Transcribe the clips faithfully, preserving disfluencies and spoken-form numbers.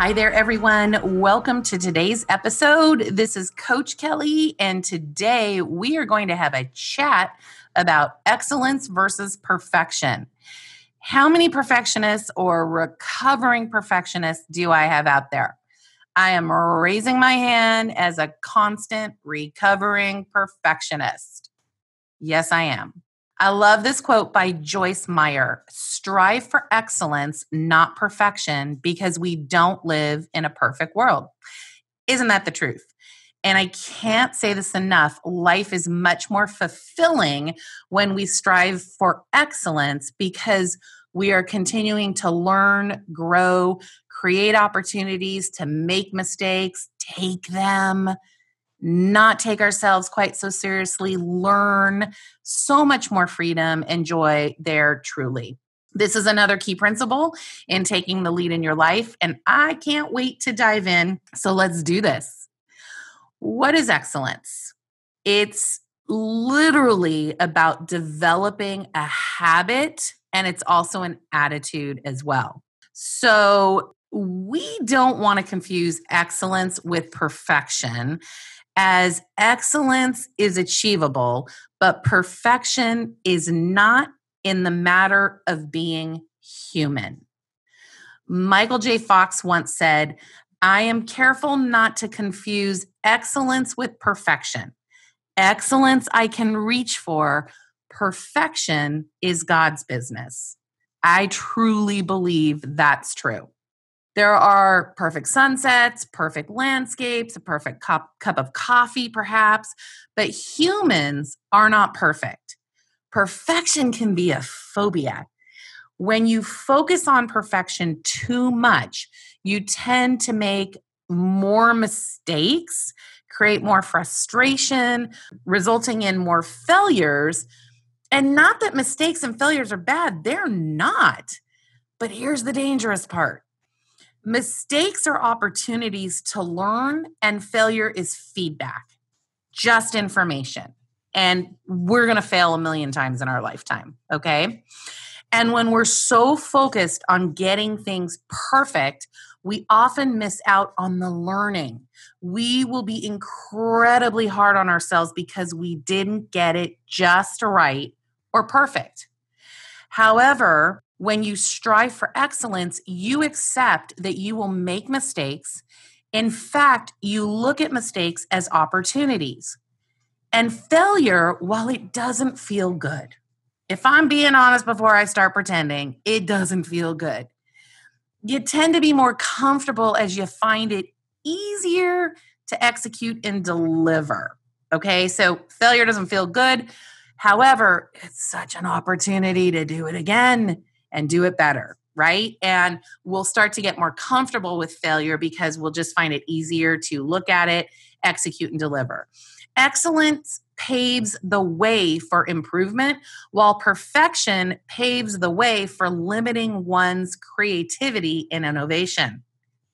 Hi there, everyone. Welcome to today's episode. This is Coach Kelly, and today we are going to have a chat about excellence versus perfection. How many perfectionists or recovering perfectionists do I have out there? I am raising my hand as a constant recovering perfectionist. Yes, I am. I love this quote by Joyce Meyer, "Strive for excellence, not perfection, because we don't live in a perfect world." Isn't that the truth? And I can't say this enough. Life is much more fulfilling when we strive for excellence because we are continuing to learn, grow, create opportunities to make mistakes, take them, not take ourselves quite so seriously, learn so much more freedom and joy there truly. This is another key principle in taking the lead in your life, and I can't wait to dive in. So let's do this. What is excellence? It's literally about developing a habit, and it's also an attitude as well. So we don't want to confuse excellence with perfection, as excellence is achievable, but perfection is not in the matter of being human. Michael J. Fox once said, "I am careful not to confuse excellence with perfection. Excellence I can reach for, perfection is God's business." I truly believe that's true. There are perfect sunsets, perfect landscapes, a perfect cup, cup of coffee perhaps, but humans are not perfect. Perfection can be a phobia. When you focus on perfection too much, you tend to make more mistakes, create more frustration, resulting in more failures. And not that mistakes and failures are bad, they're not. But here's the dangerous part. Mistakes are opportunities to learn, and failure is feedback, just information. And we're going to fail a million times in our lifetime, okay? And when we're so focused on getting things perfect, we often miss out on the learning. We will be incredibly hard on ourselves because we didn't get it just right or perfect. However, when you strive for excellence, you accept that you will make mistakes. In fact, you look at mistakes as opportunities. And failure, while it doesn't feel good, if I'm being honest before I start pretending, it doesn't feel good. You tend to be more comfortable as you find it easier to execute and deliver. Okay, so failure doesn't feel good. However, it's such an opportunity to do it again and do it better, right? And we'll start to get more comfortable with failure because we'll just find it easier to look at it, execute, and deliver. Excellence paves the way for improvement, while perfection paves the way for limiting one's creativity and innovation.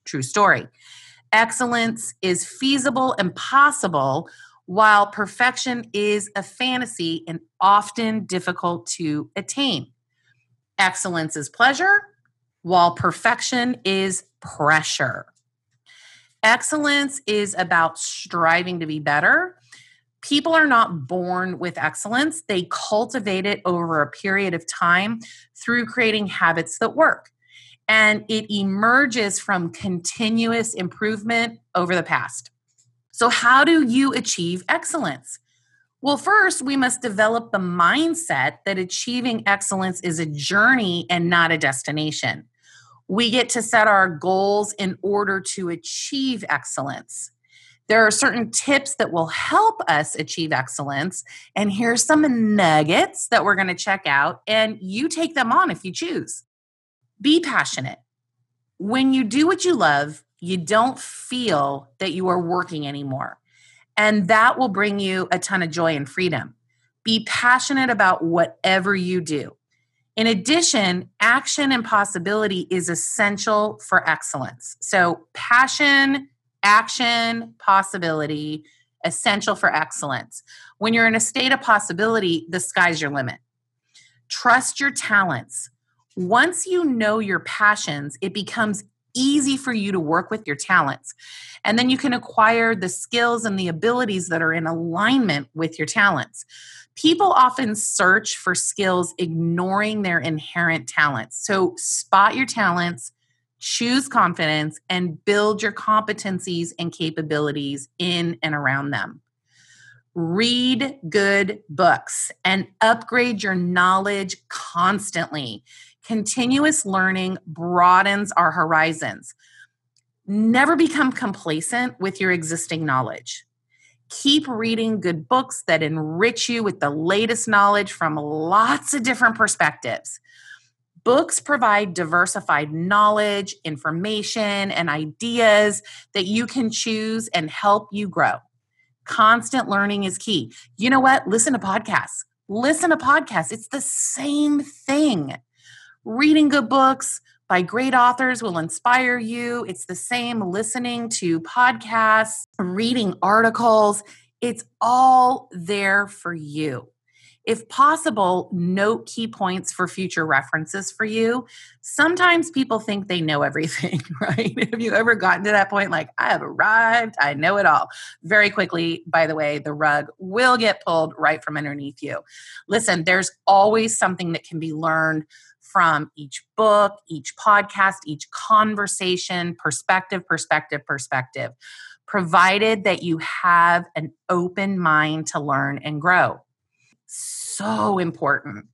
True story. Excellence is feasible and possible, while perfection is a fantasy and often difficult to attain. Excellence is pleasure, while perfection is pressure. Excellence is about striving to be better. People are not born with excellence. They cultivate it over a period of time through creating habits that work. And it emerges from continuous improvement over the past. So how do you achieve excellence? Well, first, we must develop the mindset that achieving excellence is a journey and not a destination. We get to set our goals in order to achieve excellence. There are certain tips that will help us achieve excellence, and here's some nuggets that we're going to check out, and you take them on if you choose. Be passionate. When you do what you love, you don't feel that you are working anymore, and that will bring you a ton of joy and freedom. Be passionate about whatever you do. In addition, action and possibility is essential for excellence. So passion, action, possibility, essential for excellence. When you're in a state of possibility, the sky's your limit. Trust your talents. Once you know your passions, it becomes easy for you to work with your talents. And then you can acquire the skills and the abilities that are in alignment with your talents. People often search for skills ignoring their inherent talents. So spot your talents, choose confidence, and build your competencies and capabilities in and around them. Read good books and upgrade your knowledge constantly. Continuous learning broadens our horizons. Never become complacent with your existing knowledge. Keep reading good books that enrich you with the latest knowledge from lots of different perspectives. Books provide diversified knowledge, information, and ideas that you can choose and help you grow. Constant learning is key. You know what? Listen to podcasts. Listen to podcasts. It's the same thing. Reading good books by great authors will inspire you. It's the same listening to podcasts, reading articles. It's all there for you. If possible, note key points for future references for you. Sometimes people think they know everything, right? Have you ever gotten to that point? Like, I have arrived, I know it all. Very quickly, by the way, the rug will get pulled right from underneath you. Listen, there's always something that can be learned from each book, each podcast, each conversation, perspective, perspective, perspective, provided that you have an open mind to learn and grow. So important.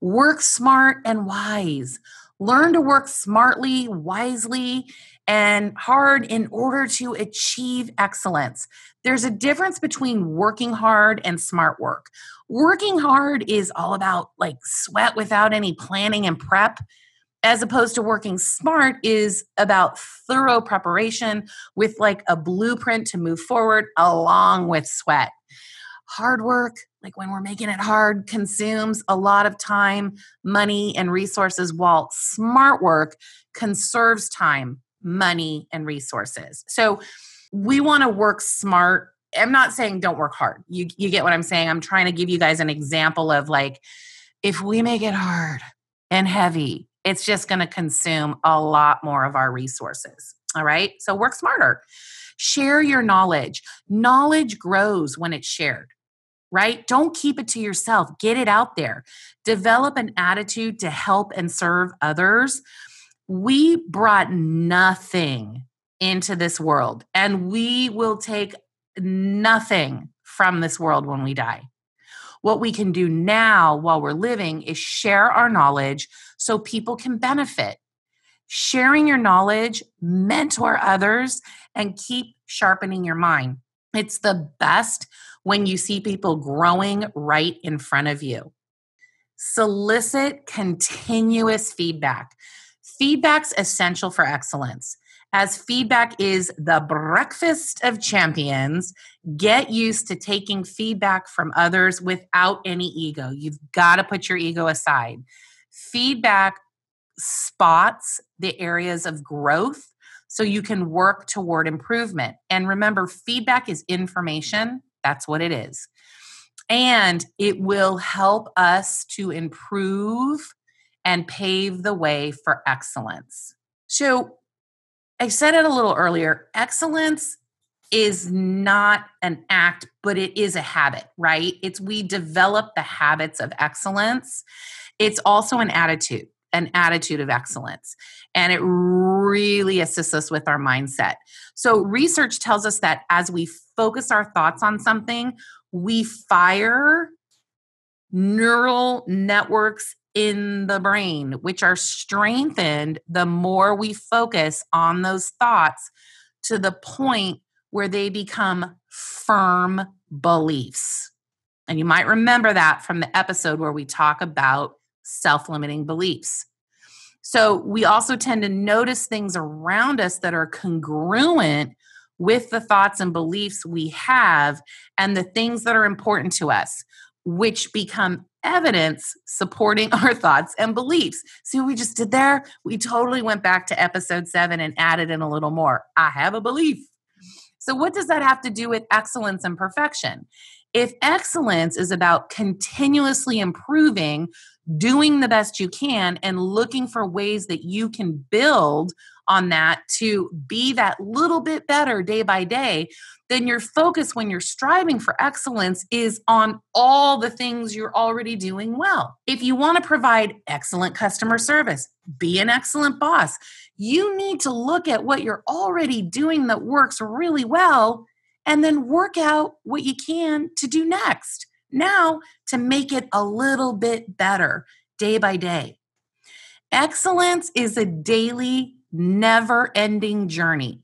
Work smart and wise. Learn to work smartly, wisely, and hard in order to achieve excellence. There's a difference between working hard and smart work. Working hard is all about like sweat without any planning and prep, as opposed to working smart is about thorough preparation with like a blueprint to move forward along with sweat. Hard work, like when we're making it hard, consumes a lot of time, money, and resources, while smart work conserves time, money, and resources. So we want to work smart. I'm not saying don't work hard. You, you get what I'm saying? I'm trying to give you guys an example of like, if we make it hard and heavy, it's just going to consume a lot more of our resources. All right? So work smarter. Share your knowledge. Knowledge grows when it's shared, right? Don't keep it to yourself. Get it out there. Develop an attitude to help and serve others. We brought nothing into this world, and we will take nothing from this world when we die. What we can do now while we're living is share our knowledge so people can benefit. Sharing your knowledge, mentor others, and keep sharpening your mind. It's the best when you see people growing right in front of you. Solicit continuous feedback. Feedback's essential for excellence. As feedback is the breakfast of champions, get used to taking feedback from others without any ego. You've got to put your ego aside. Feedback spots the areas of growth so you can work toward improvement. And remember, feedback is information. That's what it is. And it will help us to improve and pave the way for excellence. So I said it a little earlier, excellence is not an act, but it is a habit, right? It's we develop the habits of excellence. It's also an attitude. An attitude of excellence. And it really assists us with our mindset. So research tells us that as we focus our thoughts on something, we fire neural networks in the brain, which are strengthened the more we focus on those thoughts to the point where they become firm beliefs. And you might remember that from the episode where we talk about self-limiting beliefs. So we also tend to notice things around us that are congruent with the thoughts and beliefs we have and the things that are important to us, which become evidence supporting our thoughts and beliefs. See what we just did there? We totally went back to episode seven and added in a little more. I have a belief. So what does that have to do with excellence and perfection? If excellence is about continuously improving, doing the best you can, and looking for ways that you can build on that to be that little bit better day by day, then your focus when you're striving for excellence is on all the things you're already doing well. If you want to provide excellent customer service, be an excellent boss, you need to look at what you're already doing that works really well and then work out what you can to do next now to make it a little bit better day by day. Excellence is a daily, never-ending journey.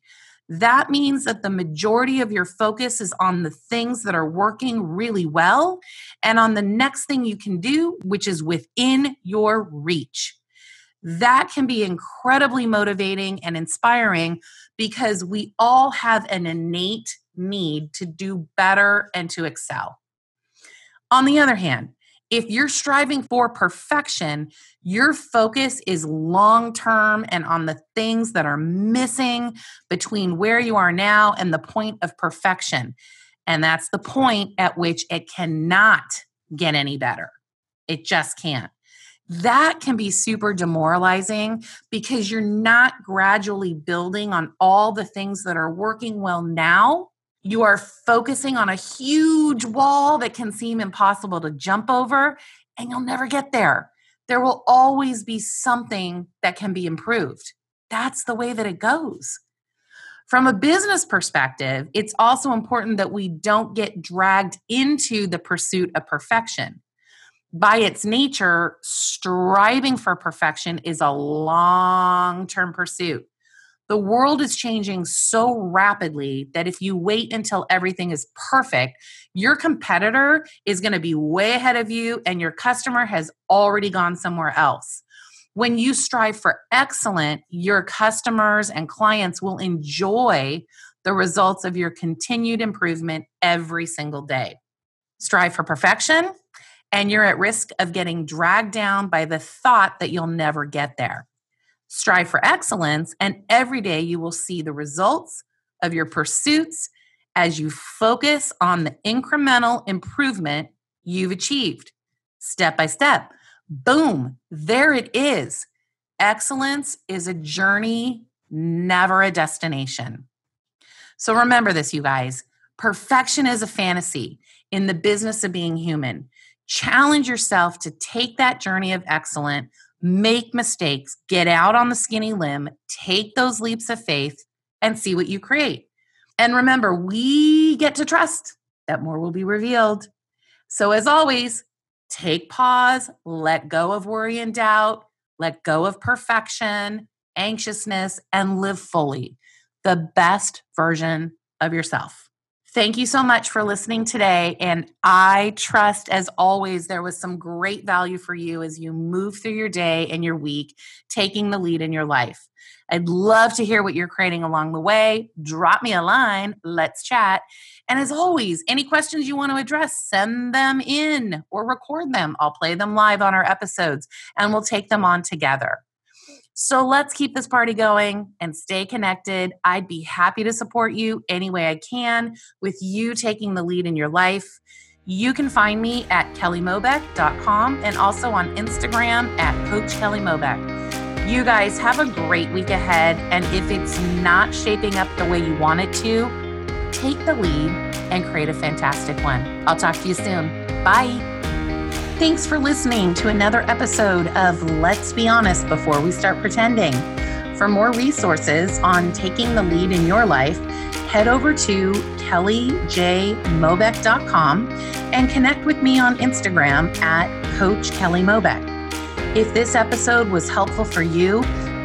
That means that the majority of your focus is on the things that are working really well and on the next thing you can do, which is within your reach. That can be incredibly motivating and inspiring because we all have an innate need to do better and to excel. On the other hand, if you're striving for perfection, your focus is long-term and on the things that are missing between where you are now and the point of perfection. And that's the point at which it cannot get any better. It just can't. That can be super demoralizing because you're not gradually building on all the things that are working well now. You are focusing on a huge wall that can seem impossible to jump over, and you'll never get there. There will always be something that can be improved. That's the way that it goes. From a business perspective, it's also important that we don't get dragged into the pursuit of perfection. By its nature, striving for perfection is a long-term pursuit. The world is changing so rapidly that if you wait until everything is perfect, your competitor is going to be way ahead of you and your customer has already gone somewhere else. When you strive for excellent, your customers and clients will enjoy the results of your continued improvement every single day. Strive for perfection, and you're at risk of getting dragged down by the thought that you'll never get there. Strive for excellence, and every day you will see the results of your pursuits as you focus on the incremental improvement you've achieved. Step by step, boom, there it is. Excellence is a journey, never a destination. So remember this, you guys. Perfection is a fantasy in the business of being human. Challenge yourself to take that journey of excellence. Make mistakes, get out on the skinny limb, take those leaps of faith, and see what you create. And remember, we get to trust that more will be revealed. So as always, take pause, let go of worry and doubt, let go of perfection, anxiousness, and live fully, the best version of yourself. Thank you so much for listening today, and I trust, as always, there was some great value for you as you move through your day and your week, taking the lead in your life. I'd love to hear what you're creating along the way. Drop me a line. Let's chat. And as always, any questions you want to address, send them in or record them. I'll play them live on our episodes, and we'll take them on together. So let's keep this party going and stay connected. I'd be happy to support you any way I can with you taking the lead in your life. You can find me at kelly mobeck dot com and also on Instagram at Coach Kelly Mobeck. You guys have a great week ahead. And if it's not shaping up the way you want it to, take the lead and create a fantastic one. I'll talk to you soon. Bye. Thanks for listening to another episode of Let's Be Honest Before We Start Pretending. For more resources on taking the lead in your life, head over to kelly j mobeck dot com and connect with me on Instagram at Coach Kelly Mobeck. If this episode was helpful for you,